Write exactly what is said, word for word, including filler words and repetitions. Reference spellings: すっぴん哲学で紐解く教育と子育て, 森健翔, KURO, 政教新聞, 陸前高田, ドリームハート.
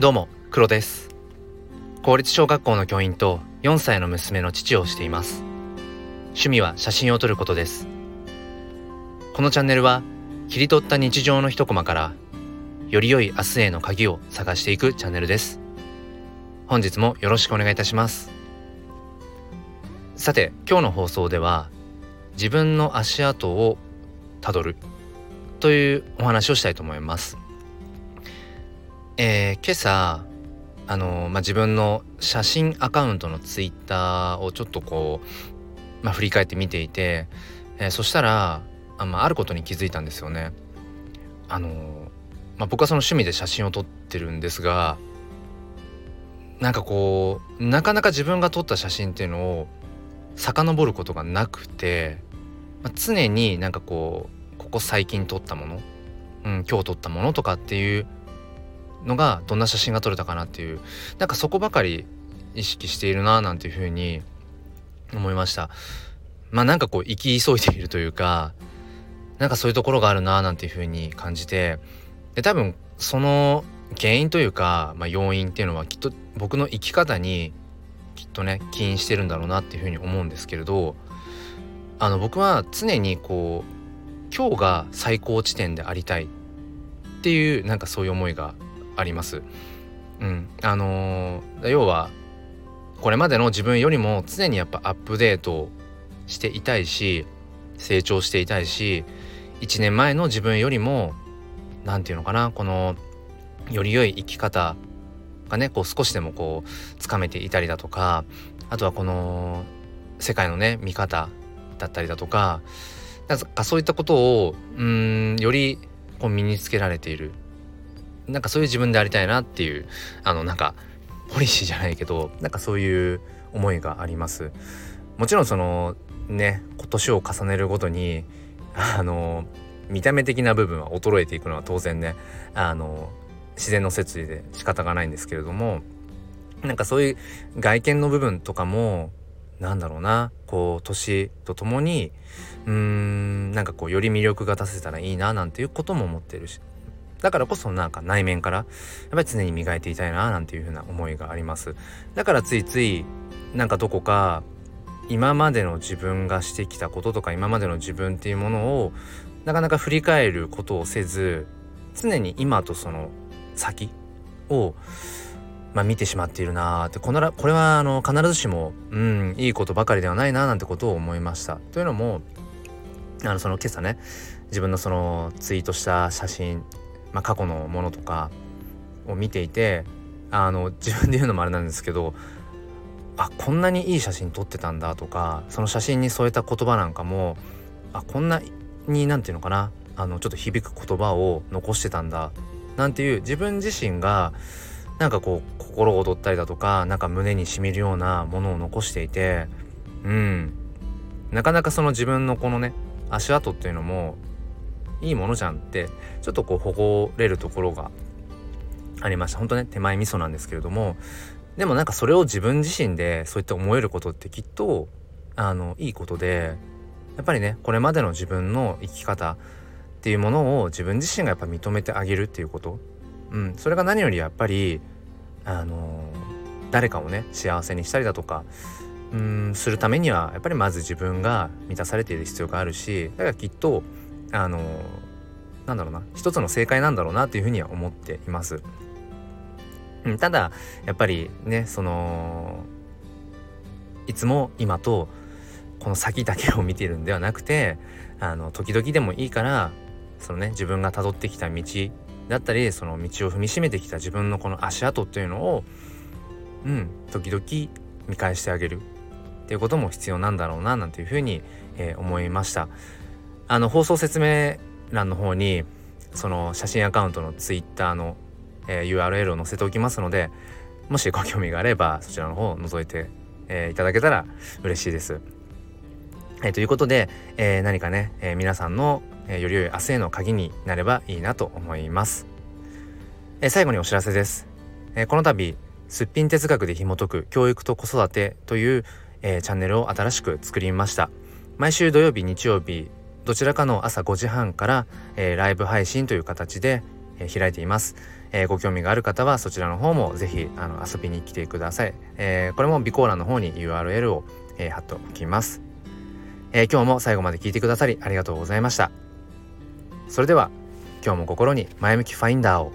どうも、KUROです。公立小学校の教員とよんさいの娘の父をしています。趣味は写真を撮ることです。このチャンネルは切り取った日常の一コマからより良い明日への鍵を探していくチャンネルです。本日もよろしくお願いいたします。さて、今日の放送では自分の足跡をたどるというお話をしたいと思います。えー、今朝あのーまあ、自分の写真アカウントのツイッターをちょっとこう、まあ、振り返って見ていて、えー、そしたら あ,、まあ、あることに気づいたんですよね。あのーまあ、僕はその趣味で写真を撮ってるんですが、なんかこうなかなか自分が撮った写真っていうのを遡ることがなくて、まあ、常になんかこうここ最近撮ったもの、うん、今日撮ったものとかっていうのがどんな写真が撮れたかなっていう、なんかそこばかり意識しているなぁなんていうふうに思いました。まあなんかこう生き急いでいるというか、なんかそういうところがあるなぁなんていうふうに感じて、で多分その原因というか、まあ、要因っていうのはきっと僕の生き方にきっとね起因してるんだろうなっていうふうに思うんですけれど、あの僕は常にこう今日が最高地点でありたいっていう、なんかそういう思いがあります。うん、あのー、要はこれまでの自分よりも常にやっぱアップデートしていたいし、成長していたいし、いちねんまえの自分よりもなんていうのかな、このより良い生き方がねこう少しでもこうつかめていたりだとか、あとはこの世界のね見方だったりだとか、なんかそういったことをうーんよりこう身につけられている。なんかそういう自分でありたいなっていう、あのなんかポリシーじゃないけど、なんかそういう思いがあります。もちろんそのね年を重ねるごとにあの見た目的な部分は衰えていくのは当然ね、あの自然の摂理で仕方がないんですけれども、なんかそういう外見の部分とかもなんだろうな、こう年とともにうーんなんかこうより魅力が出せたらいいななんていうことも思ってるし、だからこそなんか内面からやっぱり常に磨いていたいななんていう風な思いがあります。だからついついなんかどこか今までの自分がしてきたこととか、今までの自分っていうものをなかなか振り返ることをせず、常に今とその先を、まあ、見てしまっているなって、このこれはあの必ずしもうんいいことばかりではないななんてことを思いました。というのもあのその今朝ね自分のそのツイートした写真、まあ、過去のものとかを見ていて、あの自分で言うのもあれなんですけど、あこんなにいい写真撮ってたんだとか、その写真に添えた言葉なんかもあこんなになんていうのかな、あのちょっと響く言葉を残してたんだなんていう自分自身がなんかこう心躍ったりだとか、なんか胸にしみるようなものを残していて、うんなかなかその自分のこのね足跡っていうのもいいものじゃんってちょっとこう誇れるところがありました。本当ね手前味噌なんですけれども、でもなんかそれを自分自身でそういった思えることってきっとあのいいことで、やっぱりねこれまでの自分の生き方っていうものを自分自身がやっぱ認めてあげるっていうこと、うん、それが何よりやっぱりあの誰かをね幸せにしたりだとかうんするためにはやっぱりまず自分が満たされている必要があるし、だからきっとあのなんだろうな、一つの正解なんだろうなというふうには思っています、うん、ただやっぱりねそのいつも今とこの先だけを見ているんではなくて、あの時々でもいいからそのね自分がたどってきた道だったり、その道を踏みしめてきた自分のこの足跡というのをうん時々見返してあげるっていうことも必要なんだろうななんていうふうに、えー、思いました。あの放送説明欄の方にその写真アカウントのツイッターの、えー、ユーアールエル を載せておきますので、もしご興味があればそちらの方を覗いて、えー、いただけたら嬉しいです、えー、ということで、えー、何かね、えー、皆さんの、えー、より良い明日への鍵になればいいなと思います、えー、最後にお知らせです、えー、この度すっぴん哲学で紐解く教育と子育てという、えー、チャンネルを新しく作りました。毎週土曜日日曜日どちらかの朝ごじはんから、えー、ライブ配信という形で、開いています。えー、ご興味がある方はそちらの方もぜひあの遊びに来てください。えー、これも備考欄の方に ユーアールエル を、えー、貼っておきます。えー、今日も最後まで聞いてくださりありがとうございました。それでは今日も心に前向きファインダーを。